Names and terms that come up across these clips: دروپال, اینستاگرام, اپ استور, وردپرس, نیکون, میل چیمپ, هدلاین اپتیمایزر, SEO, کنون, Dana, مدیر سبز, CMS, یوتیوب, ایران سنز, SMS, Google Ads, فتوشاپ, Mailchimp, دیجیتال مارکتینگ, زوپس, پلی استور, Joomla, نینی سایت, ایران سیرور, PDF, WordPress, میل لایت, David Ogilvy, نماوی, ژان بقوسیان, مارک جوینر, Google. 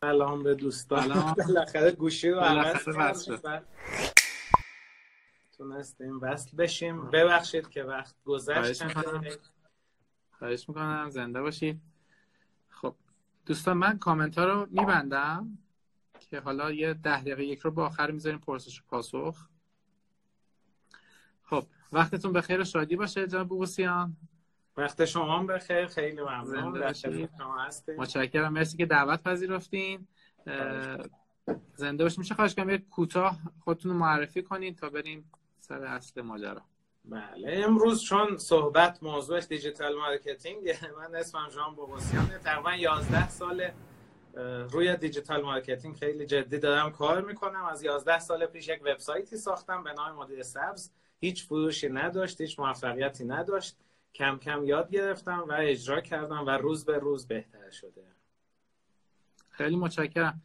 سلام به دوستان. بالاخره گوشی رو وصل تونستیم وصل بشیم. ببخشید که وقت گذشت. خواهش میکنم. زنده باشید. خب دوستان من کامنت ها رو میبندم که حالا یه 10 دقیقه یک رو با آخر میذاریم پرسش و پاسخ. خب وقتتون بخیر و شادی باشه جناب بقوسیان. وقت شما هم بخیر. خیلی ممنون از شما هستید. متشکرم. مرسی که دعوت پذیرفتین. زنده باشید. میشه خواهش کنم یک کوتاه خودتون رو معرفی کنین تا بریم سر اصل ماجرا؟ بله امروز چون صحبت موضوعش دیجیتال مارکتینگ، من اسمم ژان بقوسیانه. تقریبا 11 سال روی دیجیتال مارکتینگ خیلی جدی دارم کار میکنم. از 11 سال پیش یک وبسایتی ساختم به نام مدیر سبز. هیچ فروشی نداشت، هیچ موفقیتی نداشت. کم کم یاد گرفتم و اجرا کردم و روز به روز بهتر شده. خیلی متشکرم.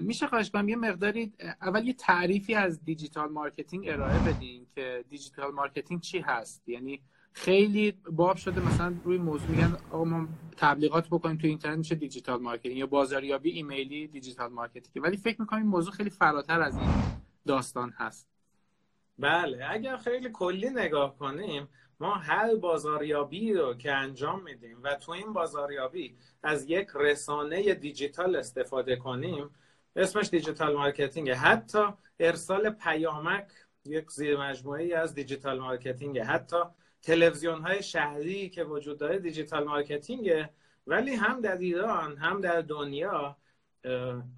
میشه خواهش کنم یه مقداری اول یه تعریفی از دیجیتال مارکتینگ ارائه بدین که دیجیتال مارکتینگ چی هست؟ یعنی خیلی باب شده مثلا روی موضوع میگن آقا ما تبلیغات بکنیم تو اینترنت میشه دیجیتال مارکتینگ، یا بازاریابی ایمیلی دیجیتال مارکتینگ، ولی فکر میکنم این موضوع خیلی فراتر از این داستان هست. بله اگر خیلی کلی نگاه کنیم ما هر بازاریابی رو که انجام میدیم و تو این بازاریابی از یک رسانه دیجیتال استفاده کنیم اسمش دیجیتال مارکتینگه. حتی ارسال پیامک یک زیرمجموعه‌ای از دیجیتال مارکتینگه. حتی تلویزیون‌های شهری که وجود داره دیجیتال مارکتینگه. ولی هم در ایران هم در دنیا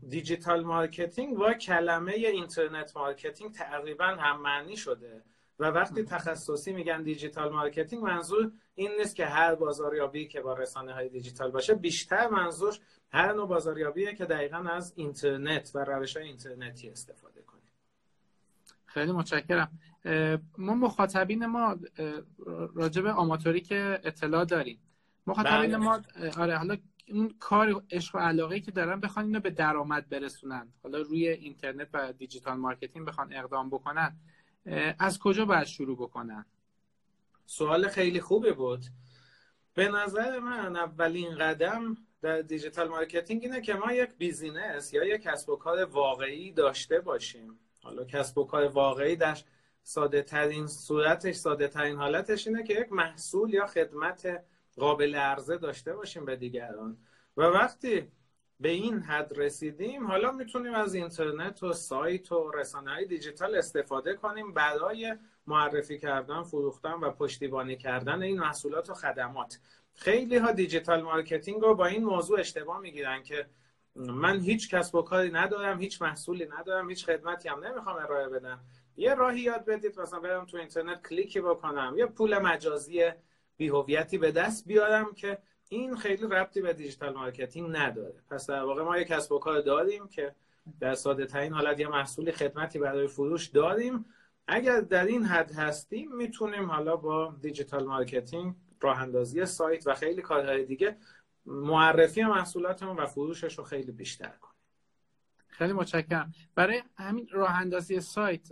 دیجیتال مارکتینگ و کلمه اینترنت مارکتینگ تقریبا هم معنی شده و وقتی تخصصی میگن دیجیتال مارکتینگ منظور این نیست که هر بازاریابی که با رسانه‌های دیجیتال باشه، بیشتر منظور هر نوع بازاریابیه که دقیقاً از اینترنت و روش‌های اینترنتی استفاده کنیم. خیلی متشکرم. ما مخاطبین ما راجب آماتوری که اطلاع داریم، مخاطبین ما آره حالا اون کار عشق و علاقه‌ای که دارن بخوان اینو به درآمد برسونن، حالا روی اینترنت و دیجیتال مارکتینگ بخوان اقدام بکنن، از کجا باید شروع بکنن؟ سوال خیلی خوبه بود. به نظر من اولین قدم در دیجیتال مارکتینگ اینه که ما یک بیزینس یا یک کسب و کار واقعی داشته باشیم. حالا کسب و کار واقعی در ساده ترین صورتش، ساده ترین حالتش اینه که یک محصول یا خدمت قابل عرضه داشته باشیم به دیگران. و وقتی به این حد رسیدیم حالا میتونیم از اینترنت و سایت و رسانه‌های دیجیتال استفاده کنیم برای معرفی کردن، فروختن و پشتیبانی کردن این محصولات و خدمات. خیلی ها دیجیتال مارکتینگ رو با این موضوع اشتباه میگیرن که من هیچ کسب و کاری ندارم، هیچ محصولی ندارم، هیچ خدمتی هم نمیخوام ارائه بدم. یه راهی یاد بدید، مثلا برم تو اینترنت کلیکی بکنم، یه پول مجازی بی‌هویتی به دست بیارم که این خیلی ربطی به دیجیتال مارکتینگ نداره. پس در واقع ما یک کسب و کار داریم که در ساده ترین حالت یه محصولی خدمتی برای فروش داریم. اگر در این حد هستیم میتونیم حالا با دیجیتال مارکتینگ، راه اندازی سایت و خیلی کارهای دیگه معرفی محصولاتمون و فروشش رو خیلی بیشتر کنیم. خیلی متشکرم. برای همین راه اندازی سایت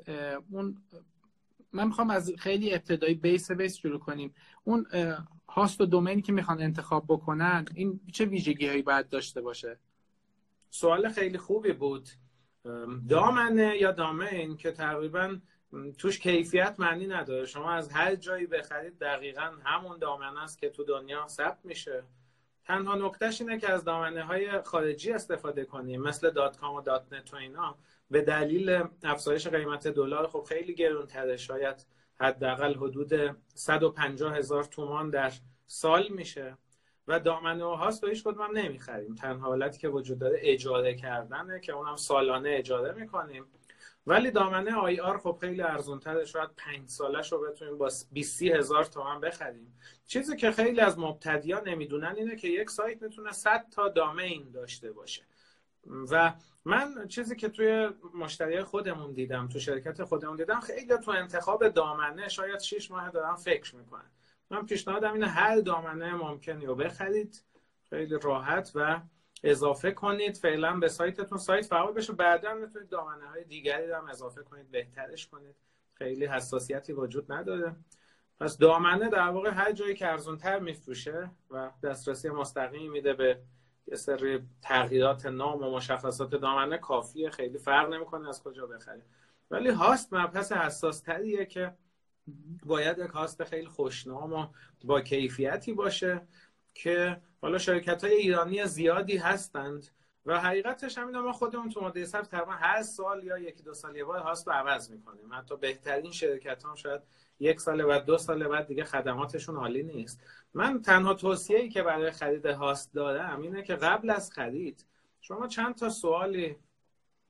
من میخوام از خیلی ابتدایی بیس شروع کنیم. اون هاست و دومینی که میخوان انتخاب بکنن این چه ویژگی هایی باید داشته باشه؟ سوال خیلی خوبی بود. دامنه یا دامین که تقریبا توش کیفیت معنی نداره. شما از هر جایی بخرید دقیقاً همون دامنه است که تو دنیا ثبت میشه. تنها نکتهش اینه که از دامنه های خارجی استفاده کنیم مثل .com و .net و اینا. به دلیل افزایش قیمت دلار خب خیلی گرانتره، شاید حداقل حدود 150,000 تومان در سال میشه و دامنه هاست و هیچ کدوم هم نمیخریم. تنها حالتی که وجود داره اجاره کردنه که اونم سالانه اجاره میکنیم. ولی دامنه IR خب خیلی ارزان‌تره، شاید 5 سالش رو بتونیم با 20,000 تومان بخریم. چیزی که خیلی از مبتدیان نمیدونن اینه که یک سایت میتونه 100 تا دامین داشته باشه. و من چیزی که توی مشتری خودمون دیدم، تو شرکت خودمون دیدم، خیلی تو انتخاب دامنه شاید 6 ماه دارن فکر میکنن. من پیشنهادم اینه هر دامنه ممکنی رو بخرید خیلی راحت و اضافه کنید فعلا به سایتتون. سایت فعال بشه، بعدا میتونید دامنه های دیگری رو هم اضافه کنید، بهترش کنید. خیلی حساسیتی وجود نداره. پس دامنه در واقع هر جایی که ارزان‌تر میفروشه و دسترسی مستقیم میده به یه سری تغییرات نام و مشخصات دامنه کافیه، خیلی فرق نمیکنه از کجا بخریم. ولی هاست مبحث حساس تریه که باید یک هاست خیلی خوشنام و با کیفیتی باشه که حالا شرکت‌های ایرانی زیادی هستند و حقیقتش همین ما خودمون تو مدیر سبز تقریبا هر سال یا یکی دو سال یه بار هاست رو عوض می‌کنیم. حتی بهترین شرکت‌ها شاید یک سال بعد دو سال بعد دیگه خدماتشون عالی نیست. من تنها توصیه‌ای که برای خرید هاست دارم اینه که قبل از خرید شما چند تا سوالی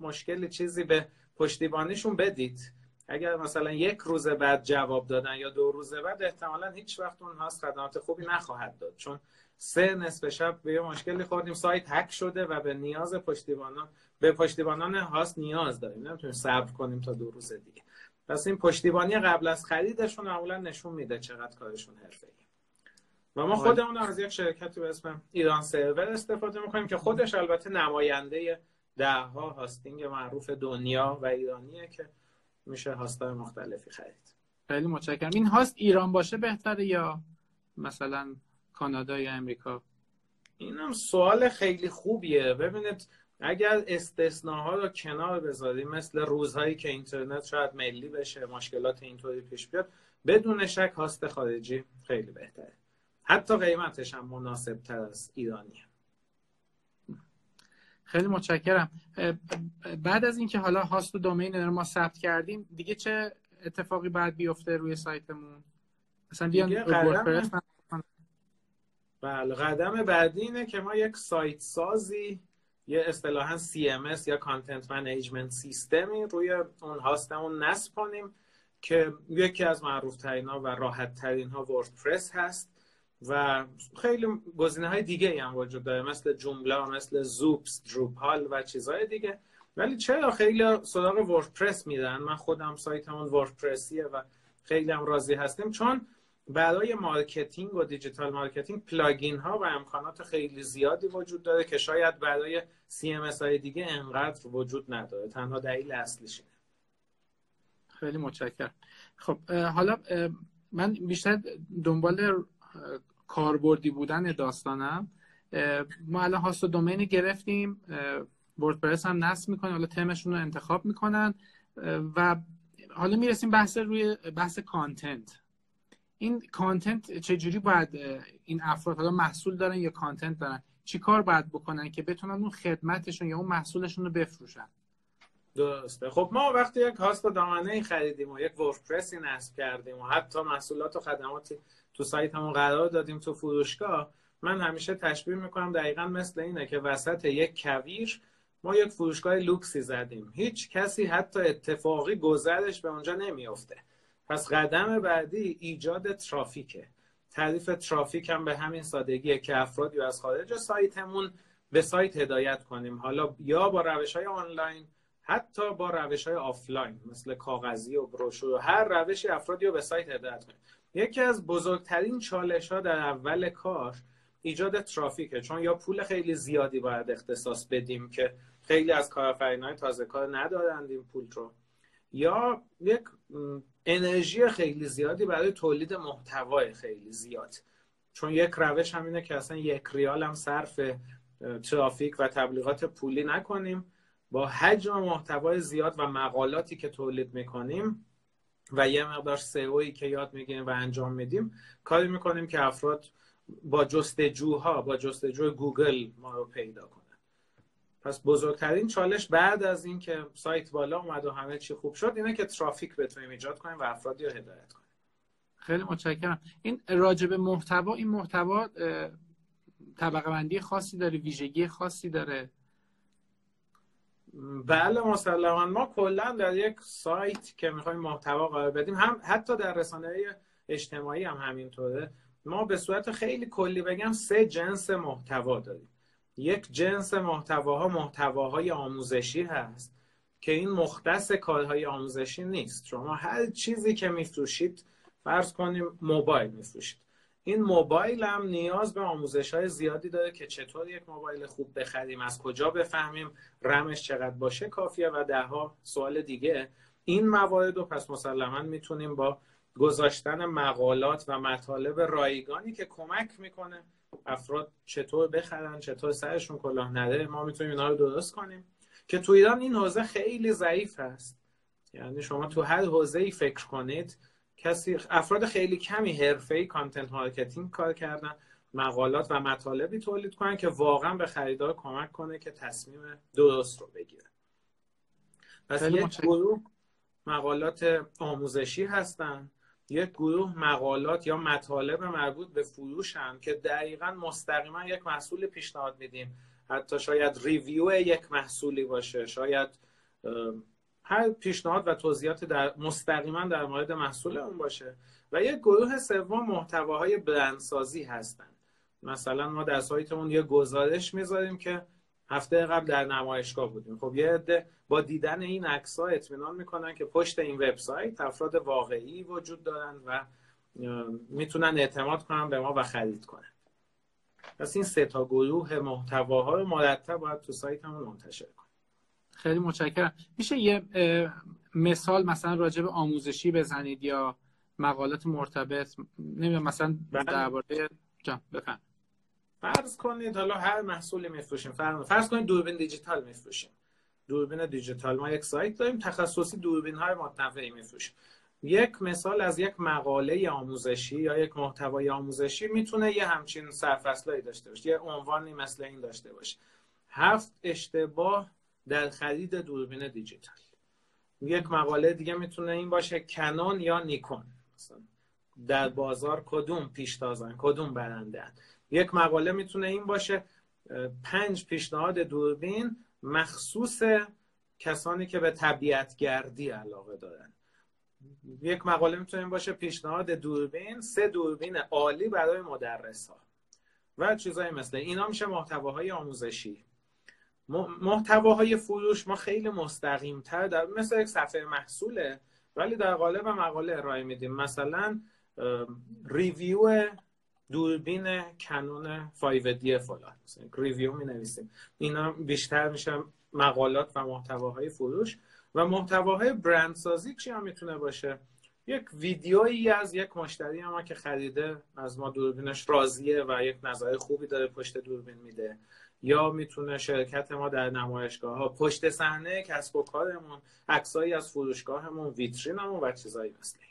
مشکل چیزی به پشتیبانیشون بدید. اگر مثلا یک روز بعد جواب دادن یا دو روز بعد، احتمالاً هیچ وقت اون هاست خدمات خوبی نخواهد داد، چون سه نصف شب به یه مشکلی خوردیم، سایت هک شده و به نیاز پشتیبانان، به پشتیبانان هاست نیاز داریم، نمیتونیم صبر کنیم تا دو روز دیگه. پس این پشتیبانی قبل از خریدشون معمولا نشون میده چقدر کارشون حرفه‌ایه. و ما خودمون از یک شرکتی به اسم ایران سیرور استفاده میکنیم که خودش البته نماینده ده‌ها هاستینگ معروف دنیا و ایرانیه که میشه هاست‌های مختلفی خرید. خیلی متشکرم. این هاست ایران باشه بهتره یا مثلا کانادا یا امریکا؟ اینم سوال خیلی خوبیه. ببینید اگر استثناها رو کنار بذاریم، مثل روزهایی که اینترنت شاید ملی بشه، مشکلات اینطوری پیش بیاد، بدون شک هاست خارجی خیلی بهتره. حتی قیمتش هم مناسب‌تر از ایرانیه. خیلی متشکرم. بعد از اینکه حالا هاست و دامین رو ما ثبت کردیم، دیگه چه اتفاقی باید بیفته روی سایتمون؟ مثلا بیان وردپرس. بله، قدم بعدی اینه که ما یک سایت سازی، یه اصطلاحاً CMS یا کانتنت منیجمنت سیستمی روی اون هاستمون نصب کنیم که یکی از معروف ترین‌ها و راحت ترین‌ها وردپرس هست و خیلی گزینه‌های دیگه‌ای هم وجود داره، مثل جوملا، مثل زوپس، دروپال و چیزهای دیگه. ولی چرا خیلی سراغ وردپرس میرن؟ من خودم سایتمون وردپرسیه و خیلی هم راضی هستیم، چون برای مارکتینگ و دیجیتال مارکتینگ پلاگین ها و امکانات خیلی زیادی وجود داره که شاید برای CMS های دیگه انقدر وجود نداره. تنها دلیل اصلیش اینه. خیلی متشکرم. خب حالا من بیشتر دنبال کاربردی بودن داستانم. ما الان هاست و دومین گرفتیم، وردپرس هم نصب میکنیم، حالا تمشون رو انتخاب میکنن و حالا میرسیم بحث کانتنت. این کانتنت چجوری باید این افراد، حالا محصول دارن یا کانتنت دارن، چی کار باید بکنن که بتونن اون خدمتشون یا اون محصولشون رو بفروشن؟ درسته. خب ما وقتی یک هاست و دامنه خریدیم و یک وردپرسی نصب کردیم و حتی محصولات و خدماتی تو سایتمون قرار دادیم تو فروشگاه، من همیشه تشبیه میکنم دقیقاً مثل اینه که وسط یک کویر ما یک فروشگاه لوکسی زدیم، هیچ کسی حتی اتفاقی گذرش به اونجا نمیافته. پس قدم بعدی ایجاد ترافیکه. تعریف ترافیک هم به همین سادگیه که افرادی از خارج سایتمون به سایت هدایت کنیم، حالا یا با روش‌های آنلاین، حتی با روش‌های آفلاین مثل کاغذی و بروشور، هر روشی افرادی رو به سایت هدایت کنیم. یکی از بزرگترین چالش‌ها در اول کار ایجاد ترافیکه، چون یا پول خیلی زیادی باید اختصاص بدیم که خیلی از کارآفرین‌های تازه کار ندارند این پول رو، یا یک انرژی خیلی زیادی برای تولید محتوای خیلی زیاد، چون یک روش همینه که اصلا یک ریال هم صرف ترافیک و تبلیغات پولی نکنیم. با حجم محتوای زیاد و مقالاتی که تولید میکنیم و یه مقدار سئویی که یاد میگیریم و انجام میدیم، کاری میکنیم که افراد با جستجوی گوگل ما رو پیدا کنن. پس بزرگترین چالش بعد از این که سایت بالا اومد و همه چی خوب شد اینه که ترافیک بتونیم ایجاد کنیم و افرادی رو هدایت کنیم. خیلی متشکرم. این راجب محتوا، این محتوا طبقه بندی خاصی داره، ویژگی خاصی داره؟ بله مسلماً. ما کلا در یک سایت که میخوایم محتوا قرار بدیم، هم حتی در رسانه‌های اجتماعی هم همینطوره، ما به صورت خیلی کلی بگم سه جنس محتوا داریم. یک جنس محتواهای آموزشی هست که این مختص کارهای آموزشی نیست. شما هر چیزی که میفروشید، فرض کنیم موبایل میفروشید، این موبایل هم نیاز به آموزش‌های زیادی داره که چطور یک موبایل خوب بخریم، از کجا بفهمیم، رمش چقدر باشه کافیه و دهها سوال دیگه. این موارد رو پس مسلماً میتونیم با گذاشتن مقالات و مطالب رایگانی که کمک میکنه افراد چطور بخرن، چطور سرشون کلاه نره، ما میتونیم اینا رو درست کنیم. که تو ایران این حوزه خیلی ضعیف هست. یعنی شما تو هر حوزه‌ای فکر کنید، کسی افراد خیلی کمی حرفه‌ای کانتنت مارکتینگ کار کردن، مقالات و مطالبی تولید کنن که واقعا به خریدار کمک کنه که تصمیم درست رو بگیره. پس یک گروه مقالات آموزشی هستن، یک گروه مقالات یا مطالب مربوط به فروش هم که دقیقاً مستقیما یک محصول پیشنهاد میدیم، حتی شاید ریویو یک محصولی باشه، شاید هر پیشنهاد و توضیحات در مستقیما در مورد محصول اون باشه. و یک گروه سوم محتواهای برندسازی هستن. مثلا ما در سایتمون یه گزارش میذاریم که هفته قبل در نمایشگاه بودیم. خب یه عده با دیدن این عکس‌ها اطمینان میکنن که پشت این وبسایت افراد واقعی وجود دارن و میتونن اعتماد کنن به ما و خرید کنن. پس این سه تا گروه محتواها رو مرتب باید تو سایتمون منتشر کنیم. خیلی متشکرم. میشه یه مثال مثلا راجع به آموزشی بزنید یا مقالات مرتبط؟ نمیدونم مثلا درباره بفهم. فرض کنید حالا هر محصولی میفروشیم، فرض کنید دوربین دیجیتال میفروشیم. دوربین دیجیتال، ما یک سایت داریم تخصصی دوربین‌های متنوعی میفروشیم. یک مثال از یک مقاله آموزشی یا یک محتوای آموزشی میتونه یه همچین سرفصلایی داشته باشه، یه عنوانی مثل این داشته باشه: 7 اشتباه در خرید دوربین دیجیتال. یک مقاله دیگه میتونه این باشه: کنون یا نیکون، مثلا در بازار کدوم پیشتازن، کدوم برنده‌اند. یک مقاله میتونه این باشه: 5 پیشنهاد دوربین مخصوص کسانی که به طبیعت گردی علاقه دارن. یک مقاله میتونه این باشه: پیشنهاد دوربین، 3 دوربین عالی برای مدرس‌ها و چیزایی مثل اینا. میشه محتواهای آموزشی. محتواهای فروش ما خیلی مستقیم‌تر، در مثل یک صفحه محصوله ولی در قالب مقاله ارائه میدیم. مثلا ریویو دوربین کنون 5D فلان، مثلا ریویو می نویسیم. اینا بیشتر میشه مقالات و محتواهای فروش. و محتواهای برندسازی چی هم میتونه باشه؟ یک ویدیویی از یک مشتری هم که خریده، از ما دوربینش راضیه و یک نظر خوبی داره پشت دوربین میده. یا میتونه شرکت ما در نمایشگاه ها، پشت صحنه کسب و کارمون، عکسایی از فروشگاهمون، ویترینمون و چیزایی مثل این.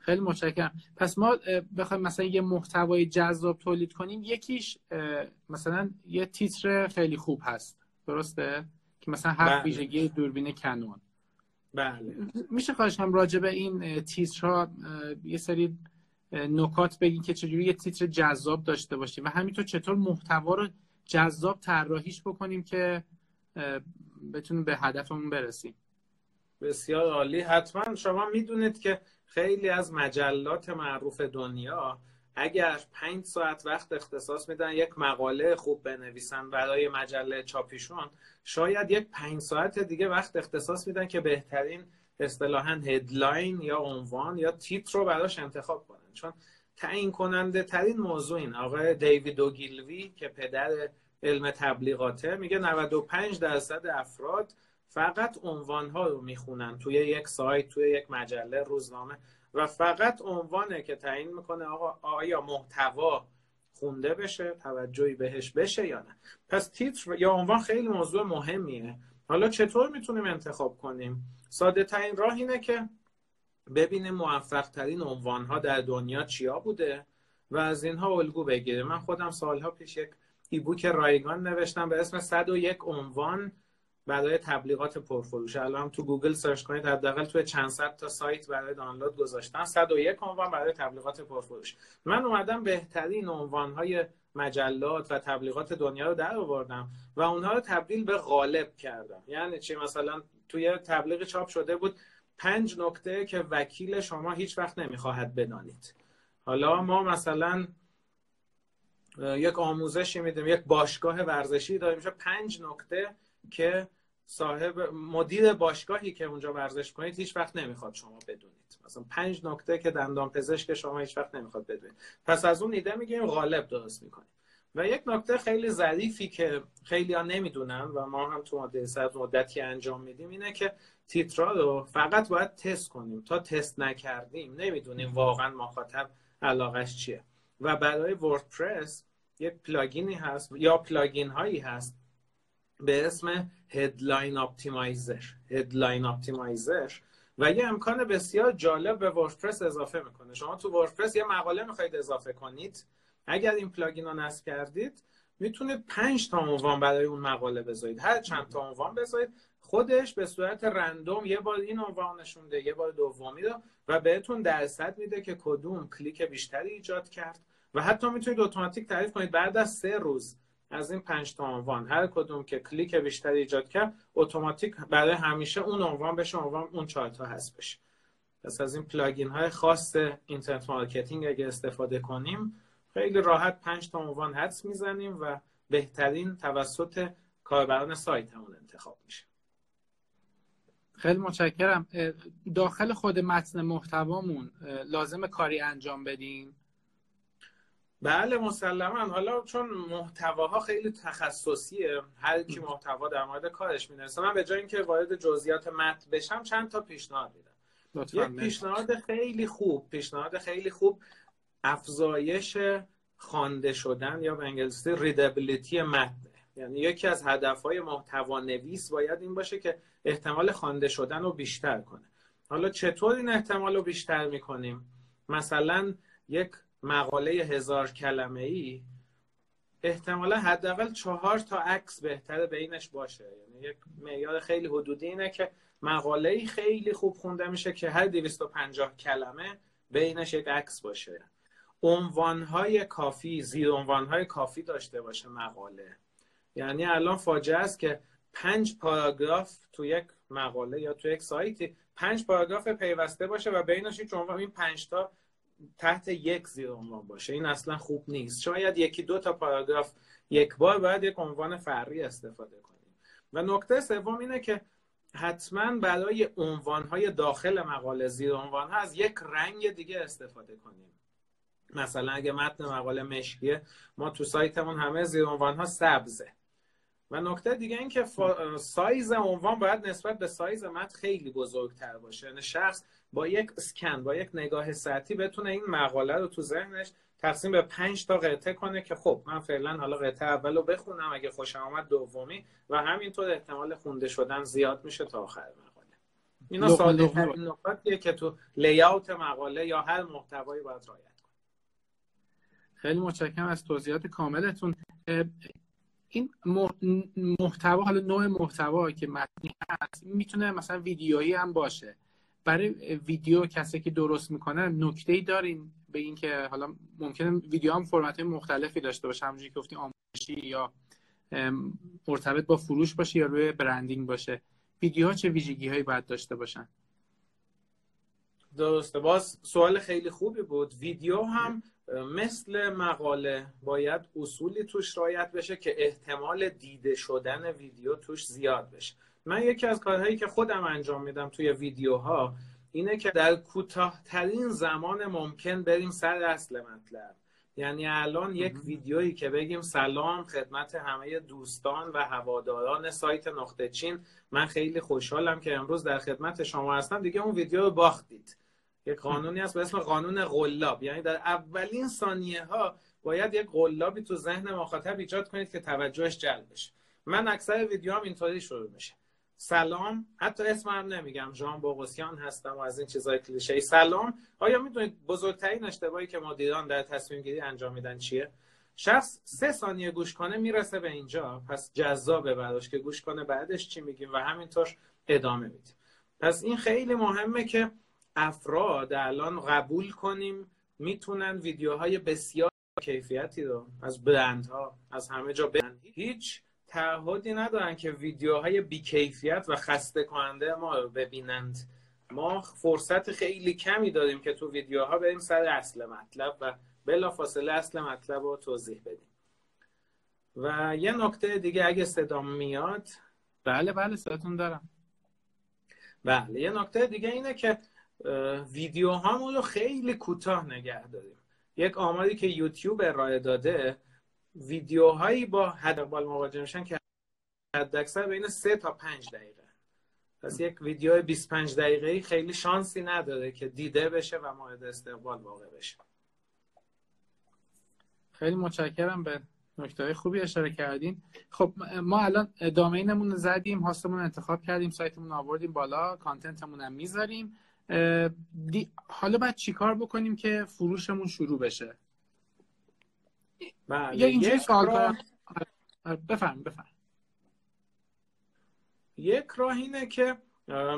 خیلی متشکرم. پس ما بخوایم مثلا یه محتوای جذاب تولید کنیم، یکیش مثلا یه تیتر خیلی خوب هست، درسته؟ که مثلا 7 ویژگی دوربین کنون. بله. میشه خواهش هم راجع به این تیترها یه سری نکات بگین که چجوری یه تیتر جذاب داشته باشیم و همینطور چطور محتوا رو جذاب طراحیش بکنیم که بتونیم به هدفمون برسیم؟ بسیار عالی. حتما شما میدونید که خیلی از مجلات معروف دنیا اگر 5 ساعت وقت اختصاص میدن یک مقاله خوب بنویسن برای مجله چاپیشون، شاید یک 5 ساعت دیگه وقت اختصاص میدن که بهترین اصطلاحاً هدلاین یا عنوان یا تیتر رو براش انتخاب کنن، چون تعیین کننده ترین موضوع این. آقای دیوید اوگیلوی که پدر علم تبلیغاته میگه 95% افراد فقط عنوانها رو میخونن توی یک سایت، توی یک مجله، روزنامه، و فقط عنوانه که تعیین میکنه آیا محتوا خونده بشه، توجهی بهش بشه یا نه. پس تیتر یا عنوان خیلی موضوع مهمیه. حالا چطور میتونیم انتخاب کنیم؟ ساده ترین راه اینه که ببینیم موفق ترین عنوانها در دنیا چیا بوده و از اینها الگو بگیریم. من خودم سالها پیش یک ایبوک رایگان نوشتم به اسم 101 عنوان برای تبلیغات پرفروش. الان تو گوگل سرچ کنید، حداقل توی چند صد تا سایت برای دانلود گذاشتن 101 عنوان برای تبلیغات پرفروش. من اومدم بهترین عنوان‌های مجلات و تبلیغات دنیا رو در آوردم و اونها رو تبدیل به غالب کردم. یعنی چی؟ مثلا توی تبلیغ چاپ شده بود 5 نکته که وکیل شما هیچ وقت نمیخواهد بدانید. حالا ما مثلا یک آموزشی میدیم، یک باشگاه ورزشی داریم، میشه 5 نکته که صاحب مدیر باشگاهی که اونجا ورزش کنید هیچ وقت نمیخواد شما بدونید. مثلا 5 نکته که دندانپزشک شما هیچ وقت نمیخواد بدونید. پس از اون ایده میگیم غالب درست میکنیم. و یک نکته خیلی ظریفی که خیلی‌ها نمیدونن و ما هم تو مدیر سبز مدتی انجام میدیم اینه که تیترها رو فقط باید تست کنیم. تا تست نکردیم نمیدونیم واقعا مخاطب علاقش چیه. و برای وردپرس یک پلاگینی هست یا پلاگین هایی هست به اسم هدلاین اپتیمایزر و یه امکان بسیار جالب به وردپرس اضافه میکنه. شما تو وردپرس یه مقاله میخواید اضافه کنید، اگر این پلاگین رو نصب کردید میتونید 5 تا عنوان برای اون مقاله بذارید، هر چند تا عنوان بذارید، خودش به صورت رندوم یه بار این عنوان نشون میده، یه بار دومی رو، و بهتون درصد میده که کدوم کلیک بیشتری ایجاد کرد. و حتی میتونید اتوماتیک تعریف کنید بعد از 3 روز از این 5 تا عنوان هر کدوم که کلیک بیشتری ایجاد کرد، اتوماتیک برای همیشه اون عنوان بشه، عنوان اون 4 تا هست بشه. پس از این پلاگین های خاص اینترنت مارکتینگ اگه استفاده کنیم خیلی راحت 5 تا عنوان حدس میزنیم و بهترین توسط کاربران سایتمون انتخاب میشه. خیلی متشکرم. داخل خود متن محتوامون لازم کاری انجام بدیم؟ بله مسلماً. حالا چون محتواها خیلی تخصصیه، هر کی محتوا در مورد کارش می‌نویسه، من به جای اینکه وارد جزئیات متن بشم چند تا پیشنهاد میدم. یک پیشنهاد خیلی خوب افزایش خوانده شدن یا به انگلیسی ریدابیلیتی متن. یعنی یکی از هدف‌های محتوانویس باید این باشه که احتمال خوانده شدن رو بیشتر کنه. حالا چطور این احتمال رو بیشتر می‌کنیم؟ مثلا یک مقاله 1000 کلمه‌ای احتمالا حداقل 4 تا عکس بهتره بینش باشه. یعنی یک معیار خیلی حدودی اینه که مقاله‌ای خیلی خوب خونده میشه که هر 250 کلمه بینش یک عکس باشه. عنوان‌های کافی، زیر عنوان‌های کافی داشته باشه مقاله. یعنی الان فاجعه است که 5 پاراگراف تو یک مقاله یا تو یک سایتی 5 پاراگراف پیوسته باشه و بینش هیچ عنوان، این 5 تا تحت یک زیر عنوان باشه. این اصلا خوب نیست. شاید 1-2 تا پاراگراف یک بار باید یک عنوان فرعی استفاده کنیم. و نکته سوم اینه که حتما برای عنوان‌های داخل مقاله، زیر عنوان‌ها، از یک رنگ دیگه استفاده کنیم. مثلا اگه متن مقاله مشکیه، ما تو سایتمون همه زیر عنوان‌ها سبزه. و نکته دیگه این که سایز عنوان باید نسبت به سایز متن خیلی بزرگتر باشه. یعنی شخص با یک اسکن، با یک نگاه سطحی بتونه این مقاله رو تو ذهنش تقسیم به 5 تا قطعه کنه که خب من فعلا حالا قطعه اول رو بخونم، اگه خوشم اومد دومی، و همینطور احتمال خونده شدن زیاد میشه تا آخر مقاله. اینا ساده ترین نکاتیه که تو لی‌اوت مقاله یا هر محتوایی باید رعایت کنه. خیلی متشکرم از توضیحات کاملتون. این محتوا، حالا نوع محتوا که متنی هست، میتونه مثلا ویدیویی هم باشه. برای ویدیو کسی که درست میکنه نکته‌ای دارین به این که حالا ممکنه ویدیو هم فرمت مختلفی داشته باشه، همونجوری که گفتین آموزشی یا مرتبط با فروش باشه یا روی برندینگ باشه؟ ویدیوها چه ویژگی‌هایی باید داشته باشن؟ درسته، باز سوال خیلی خوبی بود. ویدیو هم مثل مقاله باید اصولی توش رعایت بشه که احتمال دیده شدن ویدیو توش زیاد بشه. من یکی از کارهایی که خودم انجام میدم توی ویدیوها اینه که در کوتاه‌ترین زمان ممکن بریم سر اصل مطلب. یعنی الان یک ویدیویی که بگیم سلام خدمت همه دوستان و هواداران سایت نقطه چین، من خیلی خوشحالم که امروز در خدمت شما هستم، دیگه اون ویدیو رو باختید. یک قانونی هست به اسم قانون قلاب. یعنی در اولین ثانیه ها باید یک قلابی تو ذهن مخاطب ایجاد کنید که توجهش جلب بشه. من اکثر ویدیوام اینطوری شروع میشه. سلام، حتی اسمم نمیگم، ژان بقوسیان هستم و از این چیزای کلیشه‌ای. سلام. آیا میدونید بزرگترین اشتباهی که مدیران در تصمیم گیری انجام میدن چیه؟ شخص 3 ثانیه گوش کنه میرسه به اینجا، پس جذابه براش که گوش کنه بعدش چی میگیم و همینطور ادامه میدیم. پس این خیلی مهمه که افراد الان قبول کنیم میتونن ویدیوهای بسیار کیفیتی رو از برندها، از همه جا برند، هیچ تعهدی ندارن که ویدیوهای بیکیفیت و خسته کننده ما رو ببینند. ما فرصت خیلی کمی داریم که تو ویدیوها بریم سر اصل مطلب و بلافاصله اصل مطلب رو توضیح بدیم. و یه نکته دیگه، اگه صدام میاد. بله صداتون دارم. بله، یه نکته دیگه اینه که ویدیوهامون رو خیلی کوتاه نگه داریم. یک آماری که یوتیوب ارائه داده، ویدیوهایی با هدف‌بال مواجه میشن که حداکثر بین 3 تا 5 دقیقه. پس یک ویدیو 25 دقیقه‌ای خیلی شانسی نداره که دیده بشه و مورد استقبال واقع بشه. خیلی متشکرم، به نکته‌های خوبی اشاره کردین. خب ما الان دامینمون رو زدیم، هاستمون رو انتخاب کردیم، سایتمون رو آوردیم بالا، کانتنتمون هم میذاریم. حالا باید چیکار بکنیم که فروشمون شروع بشه؟ یا اینجوری سوال کنم؟ بفهم. یک راه اینه که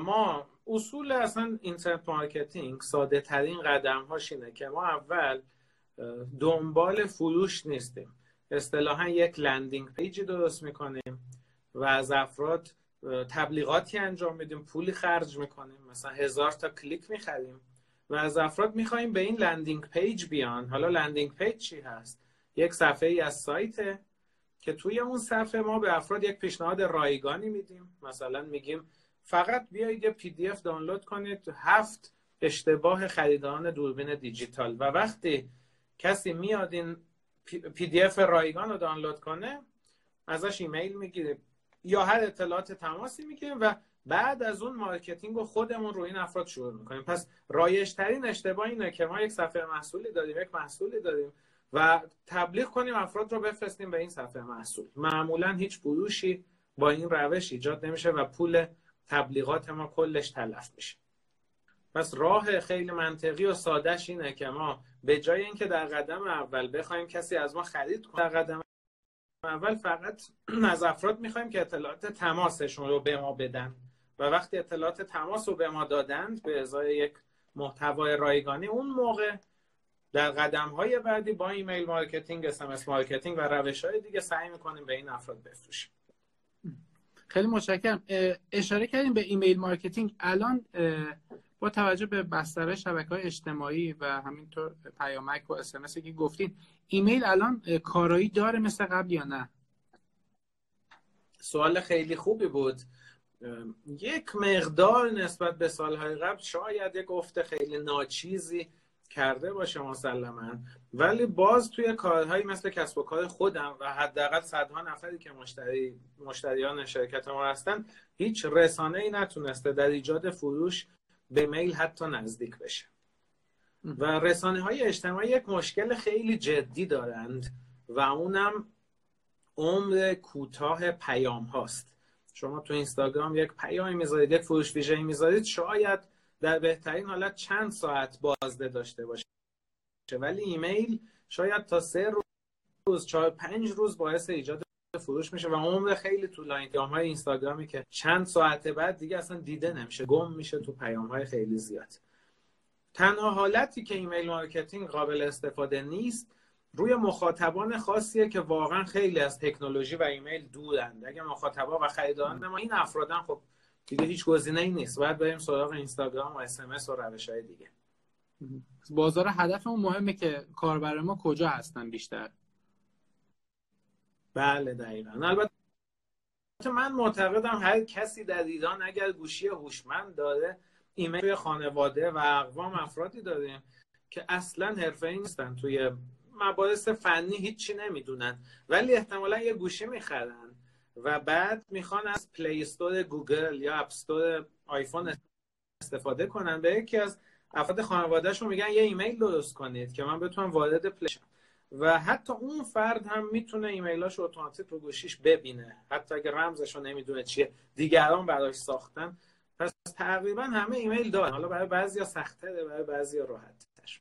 ما اصول اصلا اینترنت مارکتینگ ساده ترین قدم‌هاش اینه که ما اول دنبال فروش نیستیم، اصطلاحاً یک لندینگ پیجی درست میکنیم و از افراد تبلیغاتی انجام میدیم، پولی خرج میکنیم، مثلا 1000 تا کلیک میخریم و از افراد میخوایم به این لندینگ پیج بیان. حالا لندینگ پیج چی هست؟ یک صفحه ای از سایته که توی اون صفحه ما به افراد یک پیشنهاد رایگانی میدیم، مثلا میگیم فقط بیایید یه PDF دانلود کنید 7 اشتباه خریداران دوربین دیجیتال، و وقتی کسی میاد این PDF رایگان رو دانلود کنه ازش ایمیل میگیریم یا هر اطلاعات تماسی میگیریم و بعد از اون مارکتینگ رو خودمون روی این افراد شروع میکنیم. پس رایج ترین اشتباه اینه که ما یک صفحه محصولی داریم، یک محصولی داریم و تبلیغ کنیم افراد رو بفرستیم به این صفحه محصول. معمولا هیچ فروشی با این روش ایجاد نمیشه و پول تبلیغات ما کلش تلف میشه. پس راه خیلی منطقی و سادهش اینه که ما به جای اینکه در قدم اول بخوایم کسی از ما خرید کنه، در قدم اول فقط از افراد میخوایم که اطلاعات تماسشون رو به ما بدن و وقتی اطلاعات تماس رو به ما دادند به ازای یک محتوای رایگانی، اون موقع در قدم‌های بعدی با ایمیل مارکتینگ، SMS مارکتینگ و روش‌های دیگه سعی می‌کنیم به این افراد بفروشیم. خیلی متشکرم. اشاره کردیم به ایمیل مارکتینگ. الان با توجه به بستر شبکه‌های اجتماعی و همینطور پیامک و SMS که گفتین، ایمیل الان کارایی داره مثل قبل یا نه؟ سوال خیلی خوبی بود. یک مقدار نسبت به سال‌های قبل شاید یک افت خیلی ناچیزی کرده باشه مسلماً، ولی باز توی کارهایی مثل کسب و کار خودم و حداقل صدها نفری که مشتریان شرکت ما هستن، هیچ رسانه‌ای نتونسته در ایجاد فروش به میل حتی نزدیک بشه و رسانه‌های اجتماعی یک مشکل خیلی جدی دارند و اونم عمر کوتاه پیام هاست. شما تو اینستاگرام یک پیامی میذارید، یک فروش ویژه‌ای میذارید، شاید در بهترین حالت چند ساعت بازده داشته باشه، ولی ایمیل شاید تا 3 روز 4-5 روز باعث ایجاد فروش میشه و عمر خیلی طولانی. پیام‌های اینستاگرامی که چند ساعت بعد دیگه اصلا دیده نمیشه، گم میشه تو پیام‌های خیلی زیاد. تنها حالتی که ایمیل مارکتینگ قابل استفاده نیست روی مخاطبان خاصیه که واقعا خیلی از تکنولوژی و ایمیل دورند. اگه مخاطبا و خریداران ما این افرادن، خب دیگه هیچ گزینه‌ای نیست، باید بریم سراغ اینستاگرام و SMS و روش‌های دیگه. بازار هدفمون مهمه که کاربر ما کجا هستن بیشتر. بله دقیقاً. البته من معتقدم هر کسی در ایران اگر گوشی هوشمند داره، ایمیل خانواده و اقوام افرادی داریم که اصلاً حرفه‌ای نیستن، توی مباحث فنی هیچی نمیدونن، ولی احتمالاً یه گوشی میخرن و بعد میخوان از پلی استور گوگل یا اپ استور آیفون استفاده کنن. به یکی از افراد خانوادهشون میگن یه ایمیل درست کنید که من بتونم وارد پلی شم و حتی اون فرد هم میتونه ایمیلاشو اتوماتیک رو گوشیش ببینه، حتی اگه رمزشو نمیدونه چیه، دیگران براش ساختن. پس تقریبا همه ایمیل دارن، حالا برای بعضیا سخت‌تره، برای بعضیا راحت‌تر.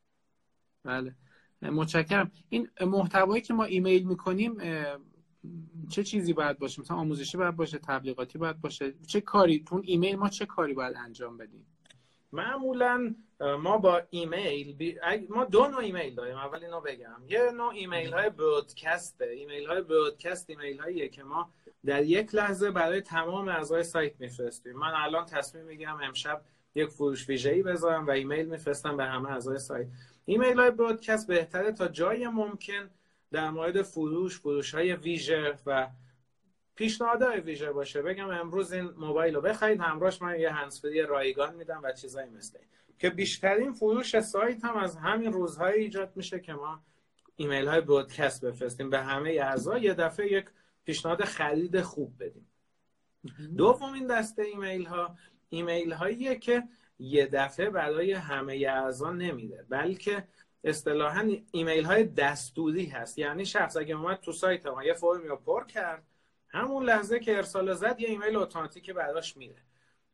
بله متشکرم. این محتوایی که ما ایمیل میکنیم چه چیزی باید باشه؟ مثلا آموزشی باید باشه، تبلیغاتی باید باشه، چه کاری تو ایمیل ما چه کاری باید انجام بدیم؟ معمولا ما با ایمیل ما دو نوع ایمیل داریم. اول اینو بگم، یه نوع ایمیل‌های برودکاسته. ایمیل‌های برودکاست ایمیل‌هاییه که ما در یک لحظه برای تمام اعضای سایت میفرستیم. من الان تصمیم میگیرم امشب یک فروش ویژه‌ای بذارم و ایمیل میفرستم به همه اعضای سایت. ایمیل‌های برودکاست بهتره تا جای ممکن در مورد فروش‌های ویژه و پیشنهادهای ویژه باشه. بگم امروز این موبایل رو بخرید، همراهش من یه هندزفری رایگان میدم و چیزایی مثل این، که بیشترین فروش سایت هم از همین روزهای ایجاد میشه که ما ایمیل‌های برودکاست بفرستیم به همه اعضا، یه دفعه یک پیشنهاد خرید خوب بدیم. دومین دسته ایمیل‌ها ایمیل‌هاییه که یه دفعه برای همه اعضا نمیره، بلکه اصطلاحاً ایمیل های دستوری هست. یعنی شخص اگه اومد تو سایت ما یه فرمی رو پر کرد، همون لحظه که ارسال زد یه ایمیل اتوماتیک براش میره.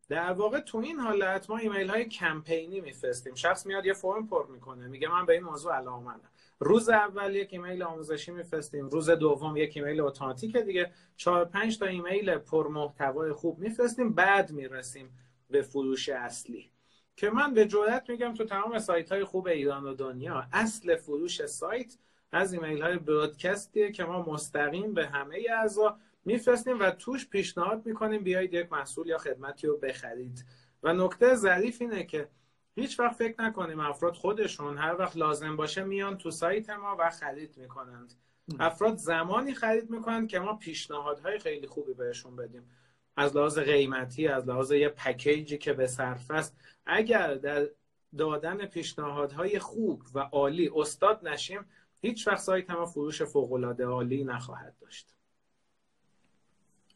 در واقع تو این حالت ما ایمیل های کمپینی میفرستیم. شخص میاد یه فرم پر میکنه، میگه من به این موضوع علاقه‌مندم. روز اول یک ایمیل آموزشی میفرستیم، روز دوم یک ایمیل اتوماتیک، دیگه 4-5 تا ایمیل پر محتوای خوب میفرستیم، بعد میرسیم به فروش اصلی. که من به جرئت میگم تو تمام سایت‌های خوب ایران و دنیا اصل فروش سایت از ایمیل‌های برادکستیه که ما مستقیم به همه اعضا میفرستیم و توش پیشنهاد میکنیم بیایید یک محصول یا خدمتی رو بخرید. و نکته ظریف اینه که هیچ وقت فکر نکنیم افراد خودشون هر وقت لازم باشه میان تو سایت ما و خرید میکنند. افراد زمانی خرید میکنند که ما پیشنهادهای خیلی خوبی بهشون بدیم، از لحاظ قیمتی، از لحاظ یه پکیجی که به صرفه است. اگر در دادن پیشنهادهای خوب و عالی استاد نشیم، هیچ وقت سایت ما فروش فوق‌العاده عالی نخواهد داشت.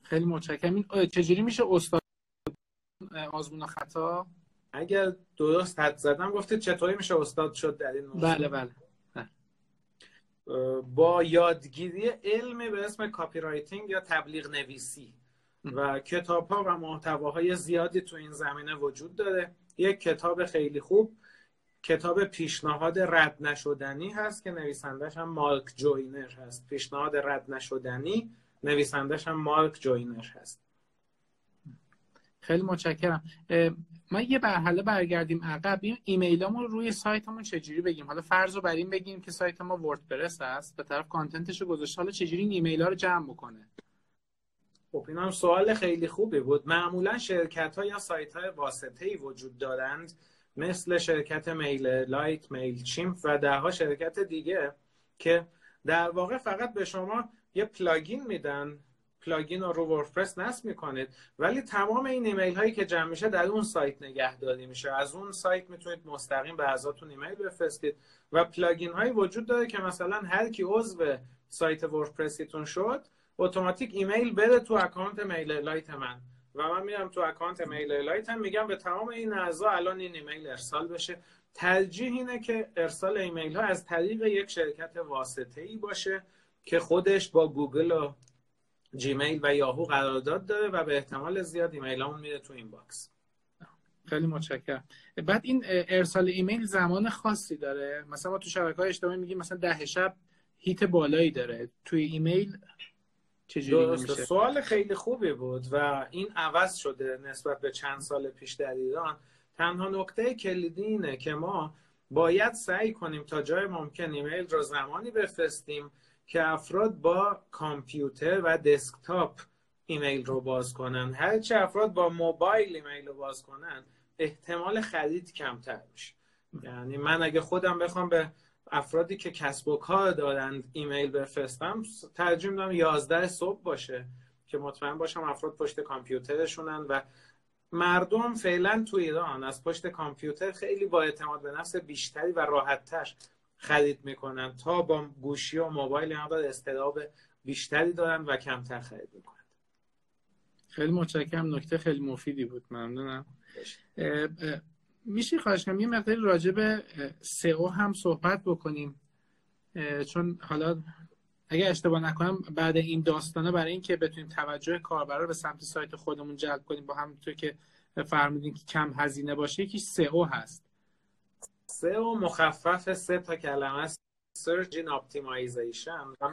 خیلی متشکرم. چجوری میشه استاد آزمون و خطا؟ اگر درست حد زدم، گفتید چطوری میشه استاد شد در این موضوع؟ بله. با یادگیری علم به اسم کاپی رایتینگ یا تبلیغ نویسی و کتاب‌ها و محتواهای زیادی تو این زمینه وجود داره. یک کتاب خیلی خوب کتاب پیشنهاد رد نشدنی هست که نویسندش هم مارک جوینر هست. پیشنهاد رد نشدنی نویسندش هم مارک جوینر هست. خیلی متشکرم. ما یه مرحله برگردیم عقب. ایمیلامون روی سایتمون چجوری بگیم؟ حالا فرض رو بر این بگیم که سایت ما وردپرس هست، به طرف کانتنتش رو گذاشته، حالا چجوری این ایمیل‌ها رو جمع بکنه؟ خب این هم سوال خیلی خوبی بود. معمولا شرکت ها یا سایت های واسطه‌ای وجود دارند، مثل شرکت میل لایت، میل چیمپ و دهها شرکت دیگه، که در واقع فقط به شما یه پلاگین میدن، پلاگین رو وردپرس نصب میکنید، ولی تمام این ایمیل هایی که جمع میشه در اون سایت نگهداری میشه. از اون سایت میتونید مستقیم به اعضاتون ایمیل بفرستید و پلاگین هایی وجود داره که مثلا هر کی عضو سایت وردپرسیتون شد اتوماتیک ایمیل بره تو اکانت میل لایت من و من میرم تو اکانت میل لایتم میگم به تمام این اعضا الان این ایمیل ارسال بشه. ترجیح اینه که ارسال ایمیل ها از طریق یک شرکت واسطه‌ای باشه که خودش با گوگل و جیمیل و یاهو قرارداد داره و به احتمال زیاد ایمیل همون میره تو این باکس. خیلی متشکرم. بعد این ارسال ایمیل زمان خاصی داره؟ مثلا ما تو شبکه‌های اجتماعی میگیم مثلا 10 شب هیت بالایی داره، توی ایمیل چجوری میشه؟ سوال خیلی خوبی بود و این عوض شده نسبت به چند سال پیش در ایران. تنها نکته کلیدی اینه که ما باید سعی کنیم تا جای ممکن ایمیل رو زمانی بفرستیم که افراد با کامپیوتر و دسکتاپ ایمیل رو باز کنن. هرچه افراد با موبایل ایمیل رو باز کنن احتمال خرید کمتر میشه. یعنی من اگه خودم بخوام به افرادی که کسب و کار دارند ایمیل بفرستم، ترجیح میدم 11 صبح باشه که مطمئن باشم افراد پشت کامپیوترشونن و مردم فعلا تو ایران از پشت کامپیوتر خیلی با اعتماد به نفس بیشتری و راحت‌تر خرید میکنن تا با گوشی و موبایل. مقدار استراب بیشتری دارن و کمتر خرید میکنن. خیلی متشکرم، نکته خیلی مفیدی بود، ممنونم. میشه خواهش کنم یه مقداری راجع به SEO هم صحبت بکنیم، چون حالا اگه اشتباه نکنم بعد این داستانه برای این که بتونیم توجه کاربرا رو به سمت سایت خودمون جلب کنیم با همونطور که فرمودین که کم هزینه باشه، یکیش SEO هست. SEO مخفف 3 کلمه است، Search Engine Optimization،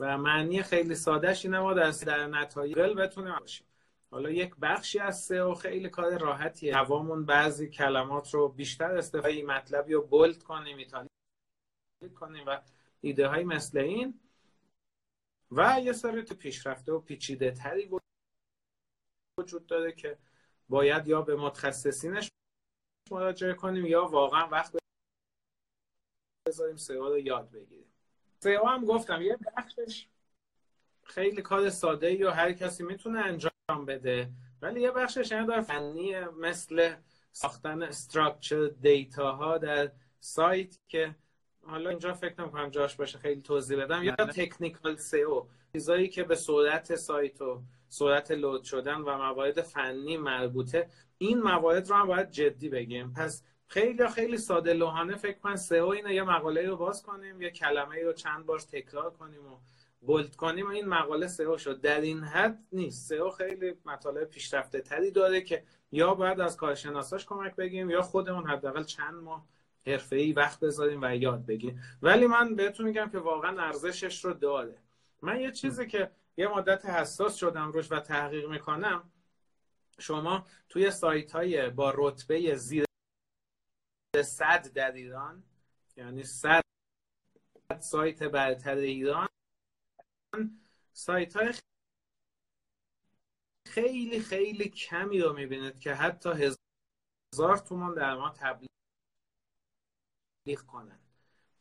و معنی خیلی سادهش اینه ما در نتایج گوگل بتونیم باشیم. حالا یک بخشی از SEO خیلی کار راحتیه. هوامون بعضی کلمات رو بیشتر استفاده مطلبی رو بولد کنیم، ایتالیک کنیم و ایده های مثل این. و یه سری تو پیشرفته و پیچیده تری وجود داره که باید یا به متخصصینش مراجعه کنیم یا واقعا وقت بذاریم SEO رو یاد بگیریم. SEO هم گفتم یه بخشش خیلی کار ساده ای و هر کسی میتونه انجام بده، ولی یه بخشش هم داره فنی، مثل ساختن استراکچر دیتا ها در سایت که حالا اینجا فکر نمی‌کنم جاش باشه خیلی توضیح بدم، یا تکنیکال SEO، چیزایی که به سرعت سایت و سرعت لود شدن و موارد فنی مربوطه. این موارد رو هم باید جدی بگیم. پس خیلی ساده لوحانه فکر کنم سئو اینه، یا مقاله رو باز کنیم، یا کلمه ای رو چند بار تکرار کنیم و بولد کنیم و این مقاله سئو شد. در این حد نیست. سئو خیلی مطالب پیشرفته تری داره که یا باید از کارشناساش کمک بگیریم یا خودمون حداقل چند ماه حرفه‌ای وقت بذاریم و یاد بگیریم. ولی من بهتون میگم که واقعا ارزشش رو داره. من یه چیزی که یه مدت حساس شدم روش و تحقیق میکنم، شما توی سایت‌های با رتبه زیر 100 در ایران، یعنی 100 سایت برتر ایران، سایت‌های خیلی خیلی کمی رو میبینید که حتی 1000 تومان در ما تبلیغ کنن.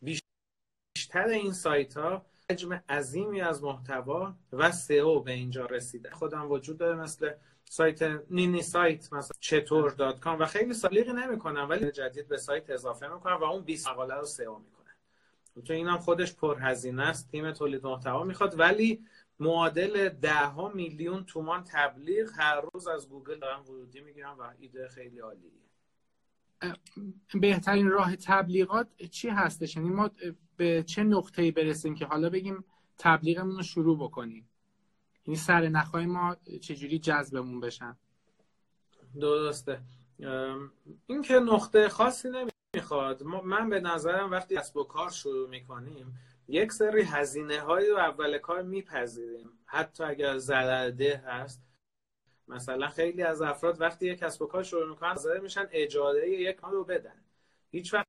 بیشتر این سایت‌ها حجم عظیمی از محتوا و سئو به اینجا رسیده. خودم وجود داره مثل سایت نینی سایت مثلا چطور.com و خیلی سالیقی نمی‌کنن ولی جدید به سایت اضافه می‌کنن و اون 20 مقاله رو سئو می‌کنن. چون اینم خودش پرهزینه است، تیم تولید محتوا می‌خواد، ولی معادل 10 میلیون تومان تبلیغ هر روز از گوگل دارن ورودی می‌گیرن و ایده خیلی عالیه. بهترین راه تبلیغات چی هستش؟ یعنی ما به چه نقطه‌ای برسیم که حالا بگیم تبلیغمون رو شروع بکنیم؟ یعنی سرنخ‌های ما چجوری جذبمون بشن؟ درسته. این که نقطه خاصی نمیخواد. من به نظرم وقتی کسب و کار شروع میکنیم یک سری هزینه‌هایی رو اول کار میپذیریم، حتی اگر ضررده هست. مثلا خیلی از افراد وقتی یک کسب و کار شروع میکنن حاضر میشن اجاره یک کار رو بدن، هیچ وقت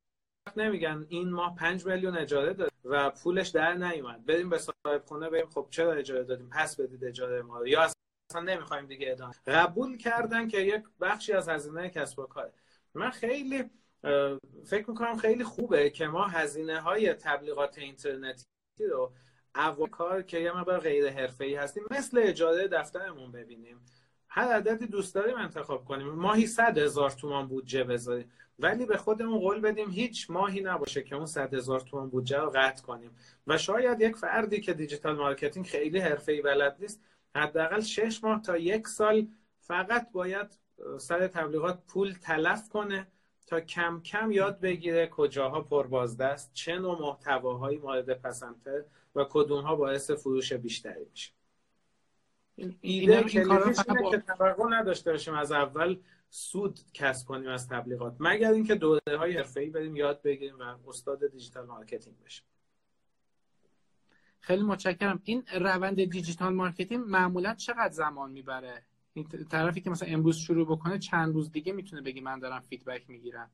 نمیگن این ماه 5 میلیون اجاره داد و پولش در نیومد، بریم به صاحب خونه بگیم خب چرا اجاره دادیم، پس بدید اجاره ما رو، یا اصلا نمیخوایم دیگه ادامه. قبول کردن که یک بخشی از هزینه کسب و کاره. من خیلی فکر میکنم خیلی خوبه که ما هزینه های تبلیغات اینترنتی رو اول کار که یه مقدار غیر حرفه‌ای هستیم مثل اجاره دفترمون ببینیم، هر عددی دوست داریم انتخاب کنیم، ماهی 100,000 تومان بودجه بذاریم، ولی به خودمون قول بدیم هیچ ماهی نباشه که اون 100,000 تومان بودجه رو قطع کنیم. و شاید یک فردی که دیجیتال مارکتینگ خیلی حرفه‌ای بلد نیست حداقل 6 ماه تا 1 سال فقط باید سر تبلیغات پول تلف کنه تا کم کم یاد بگیره کجاها پربازده است، چه نوع محتواهایی مورد پسندتر و کدومها باعث فروش بیشتری میشه. ایده کلیدیش اینه که توقع نداشته باشیم از اول سود کسب کنیم از تبلیغات، مگر اینکه دوره‌های حرفه‌ای بریم یاد بگیریم و استاد دیجیتال مارکتینگ بشیم. خیلی متشکرم. این روند دیجیتال مارکتینگ معمولاً چقدر زمان میبره؟ این طرفی که مثلا امروز شروع بکنه چند روز دیگه میتونه بگی من دارم فیدبک میگیرم؟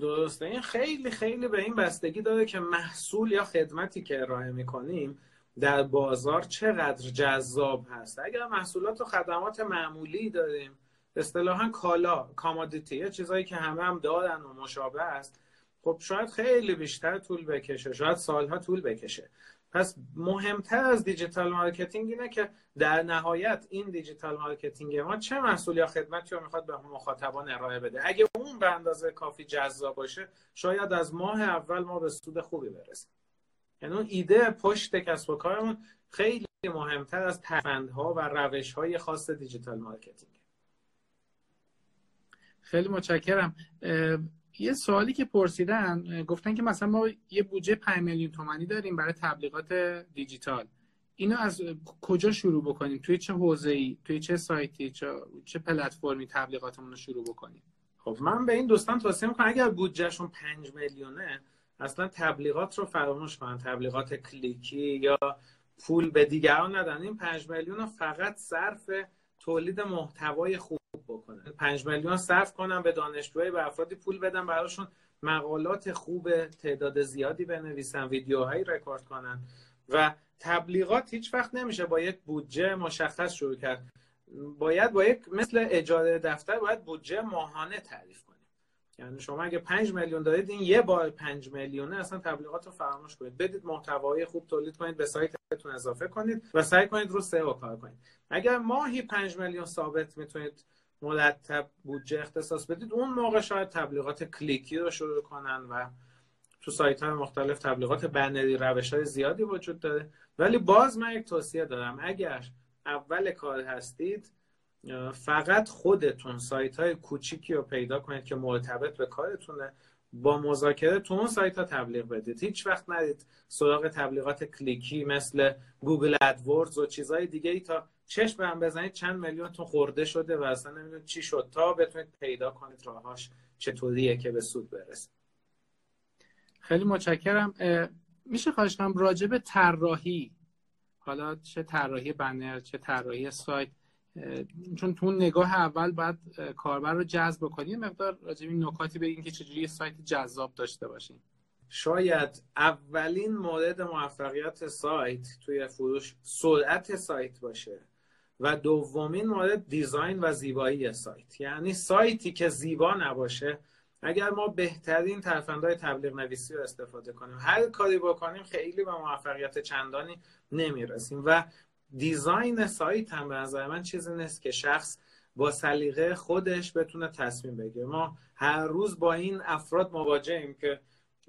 درسته. این خیلی خیلی به این بستگی داره که محصول یا خدمتی که ارائه میکنیم در بازار چقدر جذاب هست. اگر محصولات و خدمات معمولی داریم، اصطلاحاً کالا، کامادیتی، چیزایی که همه هم دارن و مشابه است، خب شاید خیلی بیشتر طول بکشه، شاید سالها طول بکشه. پس مهمتر از دیجیتال مارکتینگ اینه که در نهایت این دیجیتال مارکتینگ ما چه محصول یا خدمتی رو میخواد به مخاطبان ارائه بده. اگه اون به اندازه کافی جذاب باشه، شاید از ماه اول ما به سود خوبی برسیم. یعنی اون ایده پشت کسب و کارمون خیلی مهمتر از ترفندها و روش‌های خاص دیجیتال مارکتینگ. خیلی متشکرم. یه سوالی که پرسیدن، گفتن که مثلا ما یه بودجه 5 میلیون تومانی داریم برای تبلیغات دیجیتال، اینو از کجا شروع بکنیم؟ توی چه حوزه‌ای، توی چه سایتی، چه پلتفرمی تبلیغاتمون رو شروع بکنیم؟ خب من به این دوستان توصیه می‌کنم اگر بودجهشون 5 میلیونه اصلا تبلیغات رو فراموش کنن، تبلیغات کلیکی یا پول به دیگران ندن. این 5 میلیون رو فقط صرف تولید محتوای خوب بکنن. 5 میلیون صرف کنن، به دانشجوهای و افرادی پول بدن براشون مقالات خوب تعداد زیادی بنویسن، ویدیوهایی رکورد کنن. و تبلیغات هیچ وقت نمیشه با یک بودجه مشخص شروع کرد. باید با یک مثل اجاره دفتر باید بودجه ماهانه تعریف کنن. یعنی شما اگه 5 میلیون دارید، این یه بار 5 میلیونه اصلا تبلیغات رو فراموش کنید، بدید محتوای خوب تولید کنید، به سایتتون اضافه کنید و سعی کنید رو سئو کار کنید. اگر ماهی 5 میلیون ثابت میتونید مرتب بودجه اختصاص بدید، اون موقع شاید تبلیغات کلیکی رو شروع کنن و تو سایت‌های مختلف تبلیغات بنری روش‌های زیادی وجود داره. ولی باز من یک توصیه دارم، اگر اول کار هستید فقط خودتون سایت های کوچیکی رو پیدا کنید که مرتبط به کارتونه، با مذاکره تو اون سایت ها تبلیغ بدید. هیچ وقت ندید سراغ تبلیغات کلیکی مثل گوگل ادوردز و چیزهای دیگه ای تا چشم هم بزنید چند میلیون تون خورده شده و اصلا نمیدونید چی شد، تا بتونید پیدا کنید راهاش چطوریه که به سود برسید. خیلی متشکرم. میشه خواهش کنم راجع به طراحی، حالا چه طراحی بنر چه طراحی سایت، چون تو نگاه اول باید کاربر رو جذب کنیم، مقدار راجع به این نکاتی بگین که چجوری سایت جذاب داشته باشین. شاید اولین مورد موفقیت سایت توی فروش سرعت سایت باشه و دومین مورد دیزاین و زیبایی سایت. یعنی سایتی که زیبا نباشه، اگر ما بهترین ترفندهای تبلیغ نویسی رو استفاده کنیم، هر کاری بکنیم، خیلی به موفقیت چندانی نمیرسیم. و دیزاین سایت هم به نظر من چیزی نیست که شخص با سلیقه خودش بتونه تصمیم بگیره. ما هر روز با این افراد مواجهیم که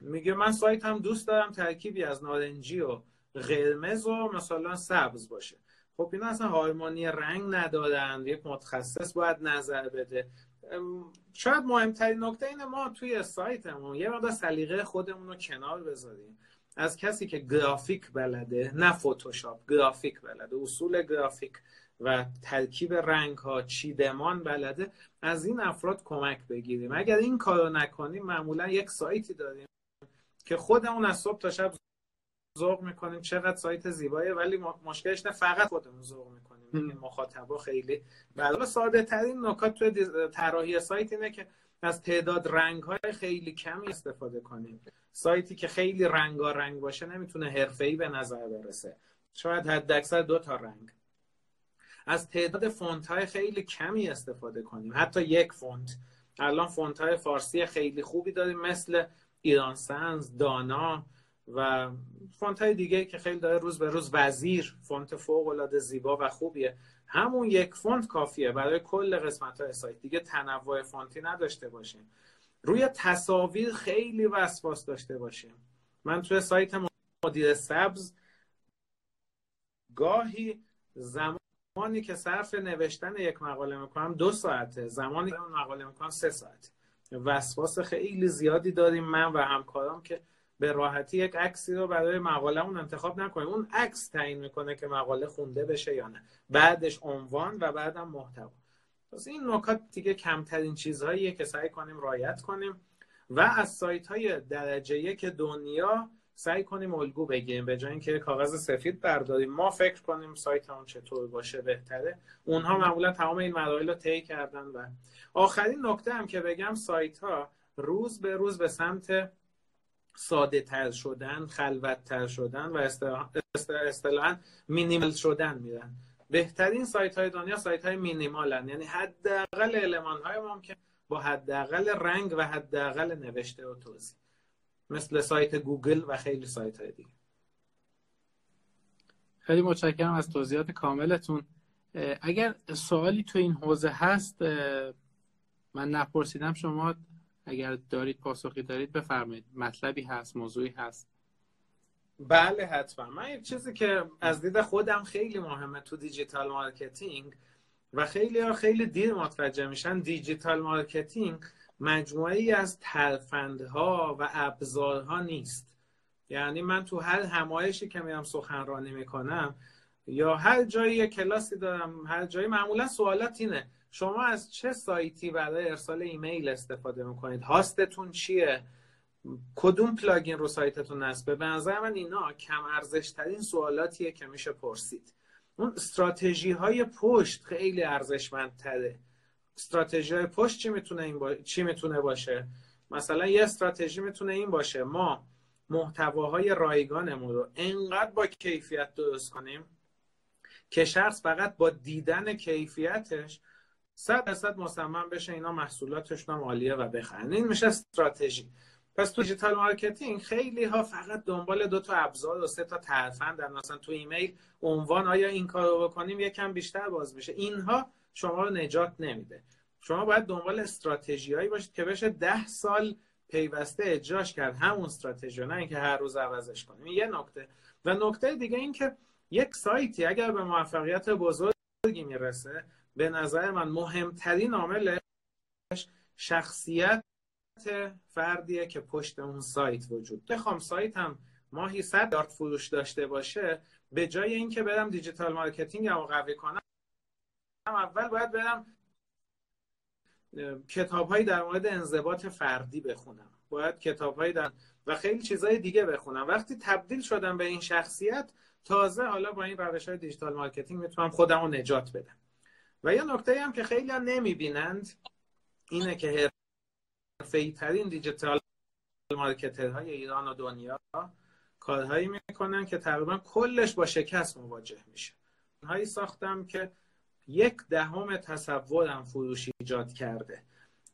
میگه من سایت هم دوست دارم ترکیبی از نارنجی و قرمز و مثلا سبز باشه. خب اینا اصلا هارمونی رنگ ندارن، یک متخصص باید نظر بده. شاید مهمترین نکته اینه ما توی سایتمون یه مقدار سلیقه خودمون رو کنار بذاریم. از کسی که گرافیک بلده، نه فتوشاپ، گرافیک بلده، اصول گرافیک و ترکیب رنگ ها، چیدمان بلده، از این افراد کمک بگیریم. اگر این کارو نکنیم معمولا یک سایتی داریم که خودمون از صبح تا شب ذوق میکنیم چقدر سایت زیبایه، ولی مشکلش نه فقط خودمون ذوق میکنیم، این مخاطبا خیلی برای ساده ترین نکات توی طراحی سایت اینه که از تعداد رنگ‌های خیلی کمی استفاده کنیم. سایتی که خیلی رنگارنگ باشه نمیتونه حرفه‌ای به نظر برسه، شاید حداکثر 2 تا رنگ. از تعداد فونت‌های خیلی کمی استفاده کنیم، حتی یک فونت. الان فونت‌های فارسی خیلی خوبی داریم مثل ایران سنز، دانا و فونت‌های دیگه که خیلی داره روز به روز، وزیر فونت فوق‌العاده زیبا و خوبیه. همون یک فونت کافیه برای کل قسمت‌های سایت، دیگه تنوع فونتی نداشته باشیم. روی تصاویر خیلی وسواس داشته باشیم. من توی سایت مدیر سبز گاهی زمانی که صرف نوشتن یک مقاله میکنم 2 ساعته، زمانی که مقاله میکنم 3 ساعت. وسواس خیلی زیادی داریم من و همکارام که به راحتی یک عکسی رو برای مقالهمون انتخاب نکنیم. اون عکس تعیین میکنه که مقاله خونده بشه یا نه، بعدش عنوان و بعدم محتوا. پس این نکات دیگه کمترین چیزهاییه که سعی کنیم رعایت کنیم و از سایت‌های درجه 1 دنیا سعی کنیم الگو بگیریم. به جای اینکه کاغذ سفید برداریم ما فکر کنیم سایتمون چطور باشه بهتره. اونها معمولا تمام این مراحل رو طی کردن. و آخرین نکته هم که بگم، سایت‌ها روز به روز به سمت ساده تر شدن، خلوت تر شدن و اصطلاحاً مینیمال شدن میرن. بهترین سایت های دنیا سایت های مینیمالن، یعنی حداقل المان های ممکن با حداقل رنگ و حداقل نوشته و توضیح، مثل سایت گوگل و خیلی سایت های دیگه. خیلی متشکرم از توضیحات کاملتون. اگر سوالی تو این حوزه هست من نپرسیدم، شما اگر دارید پاسخی دارید بفرمایید. مطلبی هست، موضوعی هست؟ بله حتما. من یک چیزی که از دید خودم خیلی مهمه تو دیجیتال مارکتینگ و خیلی دیر متوجه میشن، دیجیتال مارکتینگ مجموعه‌ای از ترفندها و ابزارها نیست. یعنی من تو هر همایشی که میرم سخنرانی میکنم یا هر جایی کلاسی دارم، هر جایی معمولا سوالات اینه شما از چه سایتی برای ارسال ایمیل استفاده میکنید؟ هاستتون چیه؟ کدوم پلاگین رو سایتتون نصبه؟ به نظر من اینا کم ارزش ترین سوالاتیه که میشه پرسید. اون استراتژی های پشت خیلی ارزشمندتره. استراتژی های پشت چی میتونه باشه؟ مثلا یه استراتژی میتونه این باشه ما محتواهای رایگانمون رو انقدر با کیفیت درست کنیم که شخص فقط با دیدن کیفیتش 100% مصمم بشه اینا محصولاتشون هم عالیه و بخرن. این میشه استراتژی. پس تو دیجیتال مارکتینگ خیلی ها فقط دنبال 2 تا ابزار و 3 تا ترفند در، مثلا تو ایمیل عنوان آیا این کارو بکنیم یکم بیشتر باز بشه. اینها شما رو نجات نمیده. شما باید دنبال استراتژیایی باشید که بشه 10 سال پیوسته اجراش کرد همون استراتژی، نه اینکه هر روز عوضش کنیم. یه نکته. و نکته دیگه این که یک سایتی اگر به موفقیت بزرگ میرسه، به نظر من مهمترین عاملش شخصیت فردیه که پشت اون سایت وجود داره. بخوام سایت هم ماهی 100 دارت فروش داشته باشه، به جای اینکه برم دیجیتال مارکتینگ رو قوی کنم، اول باید برم کتاب‌های در مورد انضباط فردی بخونم، باید کتاب‌های در و خیلی چیزای دیگه بخونم. وقتی تبدیل شدم به این شخصیت، تازه حالا با این روش‌های دیجیتال مارکتینگ میتونم خودم رو نجات بدم. و یه نکته هم که خیلی هم نمیبینند اینه که حرفه‌ای‌ترین دیجیتال مارکترهای ایران و دنیا کارهایی میکنن که تقریبا کلش با شکست مواجه میشه. اونهایی ساختم که 1/10 تصورم فروش ایجاد کرده.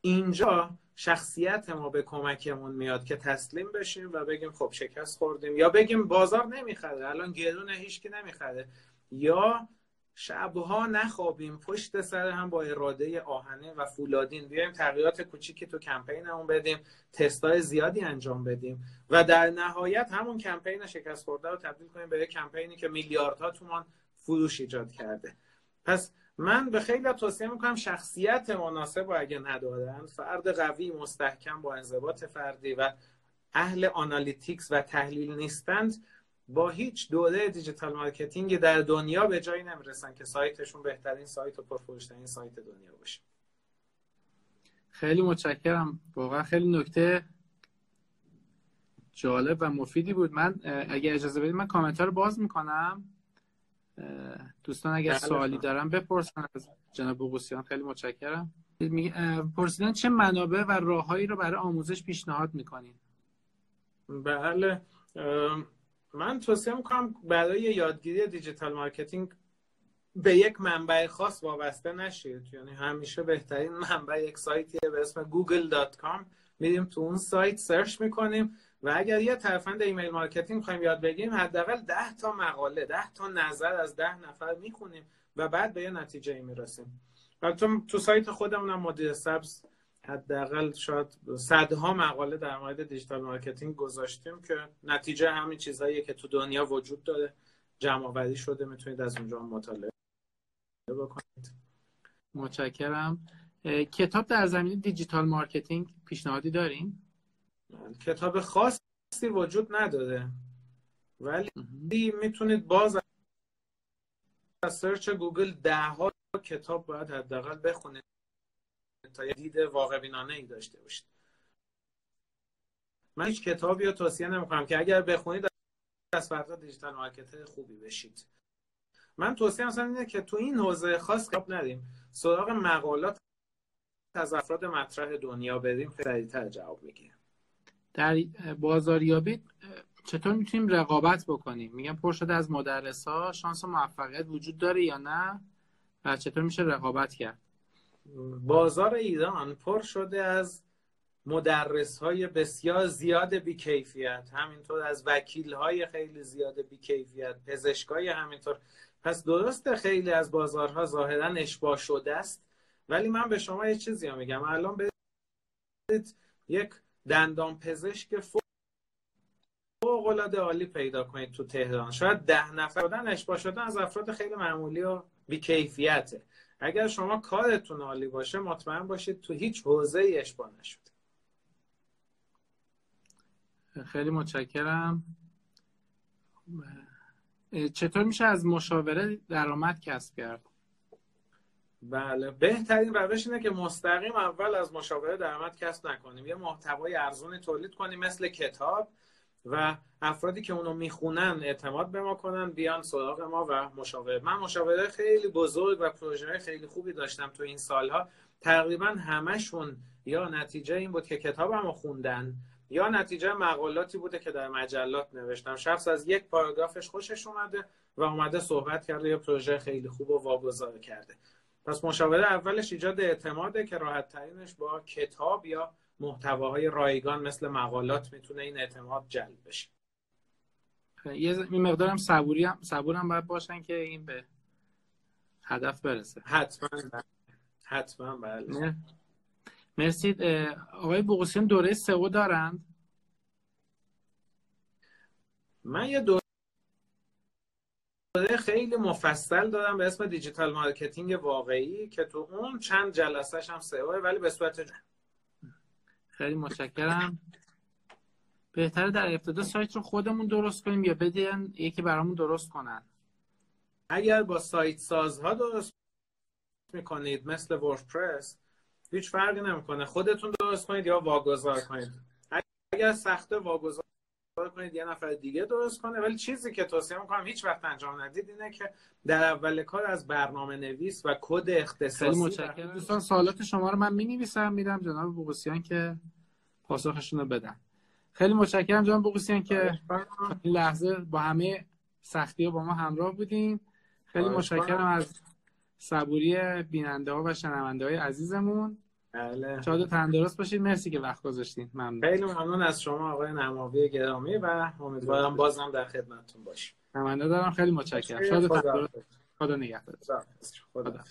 اینجا شخصیت ما به کمکمون میاد که تسلیم بشیم و بگیم خب شکست خوردیم، یا بگیم بازار نمیخره، الان گرونه، هیچکی نمیخره، یا شبها نخوابیم پشت سر هم با اراده آهنین و فولادین بیایم تغییرات کوچیکی تو کمپینمون بدیم، تستای زیادی انجام بدیم و در نهایت همون کمپین شکست خورده رو تبدیل کنیم به یک کمپینی که میلیاردها تومان فروش ایجاد کرده. پس من به خیلی توصیه میکنم شخصیت مناسب و اگه ندارن، فرد قوی مستحکم با انضباط فردی و اهل آنالیتیکس و تحلیل نیستند، با هیچ دوره دیجیتال مارکتینگ در دنیا به جایی نمیرسن که سایتشون بهترین سایت و پرفروش‌ترین سایت دنیا باشه. خیلی متشکرم، واقعا خیلی نکته جالب و مفیدی بود. من اگه اجازه بدید من کامنت ها رو باز میکنم، دوستان اگر سوالی دارن بپرسن از جناب بقوسیان. خیلی متشکرم. پرسیدن چه منابع و راههایی رو برای آموزش پیشنهاد میکنین؟ بله، من توصیه میکنم برای یادگیری دیجیتال مارکتینگ به یک منبع خاص وابسته نشید. یعنی همیشه بهترین منبع یک سایتیه به اسم google.com. میریم تو اون سایت سرچ میکنیم و اگر یه ترفند ایمیل مارکتینگ میخوایم یاد بگیریم، حداقل 10 تا مقاله، 10 تا نظر از 10 نفر میخونیم و بعد به یه نتیجه میرسیم. تو سایت خودمونم مدیر سبز حداقل شاید صدها مقاله در مورد دیجیتال مارکتینگ گذاشتیم که نتیجه همین چیزاییه که تو دنیا وجود داره، جمع آوری شده، میتونید از اونجا مطالعه بکنید. متشکرم. کتاب در زمینه دیجیتال مارکتینگ پیشنهادی دارین؟ کتاب خاصی وجود نداره، ولی میتونید باز از سرچ گوگل 10 کتاب باید حداقل بخونید تا یه دید واقع بینانه ای داشته باشید. من هیچ کتابی رو توصیه نمی‌کنم که اگر بخونید از فردا دیجیتال مارکتر خوبی بشید. من توصیه مثلا اینه که تو این حوزه خاص کتاب ندیم، سراغ مقالات از افراد مطرح دنیا بریم، سریع‌تر جواب میگیریم. در بازاریابی چطور میتونیم رقابت بکنیم؟ میگم پر شده از مدرس‌ها، شانس موفقیت وجود داره یا نه؟ و چطور میشه رقابت کرد؟ بازار ایران پر شده از مدرس‌های بسیار زیاد بی‌کیفیت، همینطور از وکیل‌های خیلی زیاد بی‌کیفیت، پزشکای همینطور. پس درسته خیلی از بازارها ظاهراً اشباع شده است، ولی من به شما یه چیزی میگم. الان برید یک دندان پزشک فوق‌العاده عالی پیدا کنید تو تهران، شاید 10 نفر بودن اشباع شدن از افراد خیلی معمولی و بی‌کیفیته. اگر شما کارتون عالی باشه، مطمئن باشید تو هیچ حوزه‌ای اشباع نشده. خیلی متشکرم. چطور میشه از مشاوره درآمد کسب کرد؟ بله، بهترین روش اینه که مستقیم اول از مشاوره درآمد کسب نکنیم، یه محتوای ارزونی تولید کنیم مثل کتاب و افرادی که اونو میخونن اعتماد به ما کنن، بیان سراغ ما و مشاوره. من مشاوره خیلی بزرگ و پروژه خیلی خوبی داشتم تو این سالها، تقریبا همشون یا نتیجه این بود که کتابمو خوندن، یا نتیجه مقالاتی بوده که در مجلات نوشتم. شخص از یک پاراگرافش خوشش اومده و اومده صحبت کرده، یه پروژه خیلی خوب و واگذار کرده. پس مشاوره اولش ایجاد اعتماده که راحت ترینش با کتاب یا محتواهای رایگان مثل مقالات میتونه این اعتماد جلب بشه. یه مقدارم صبورم باید باشن که این به هدف برسه. حتما بله. مرسی. آقای بقوسیان دوره SEO دارند؟ من یه دوره خیلی مفصل دادم به اسم دیجیتال مارکتینگ واقعی که تو اون چند جلسهش هم سئوه، ولی به صورت خیلی متشکرم. بهتره در ابتدا سایت رو خودمون درست کنیم یا بدین یکی برامون درست کنن؟ اگر با سایت سازها درست میکنید مثل وردپرس هیچ فرقی نمیکنه، خودتون درست کنید یا واگذار کنید. اگر سخته واگذار کنید یه نفر دیگه درست کنه، ولی چیزی که توصیه میکنم هیچ وقت انجام ندید اینه که در اول کار از برنامه نویس و کد اختصاصی. متشکرم دوستان، سوالات شما رو من می‌نویسم میدم جناب بقوسیان که پاسخشون رو بدن. خیلی متشکرم جناب بقوسیان که این لحظه با همه سختی‌ها با ما همراه بودین. خیلی متشکرم از صبوری بیننده‌ها و شنونده‌های عزیزمون. بله. شاد تندرست باشید. مرسی که وقت گذاشتین. ممنون. خیلی ممنون از شما آقای نماوی گرامی و امیدوارم بازم در خدمتتون باشیم. ممنون دارم. خیلی متشکرم. شاد تندرست. خدا نگهدار. خدا.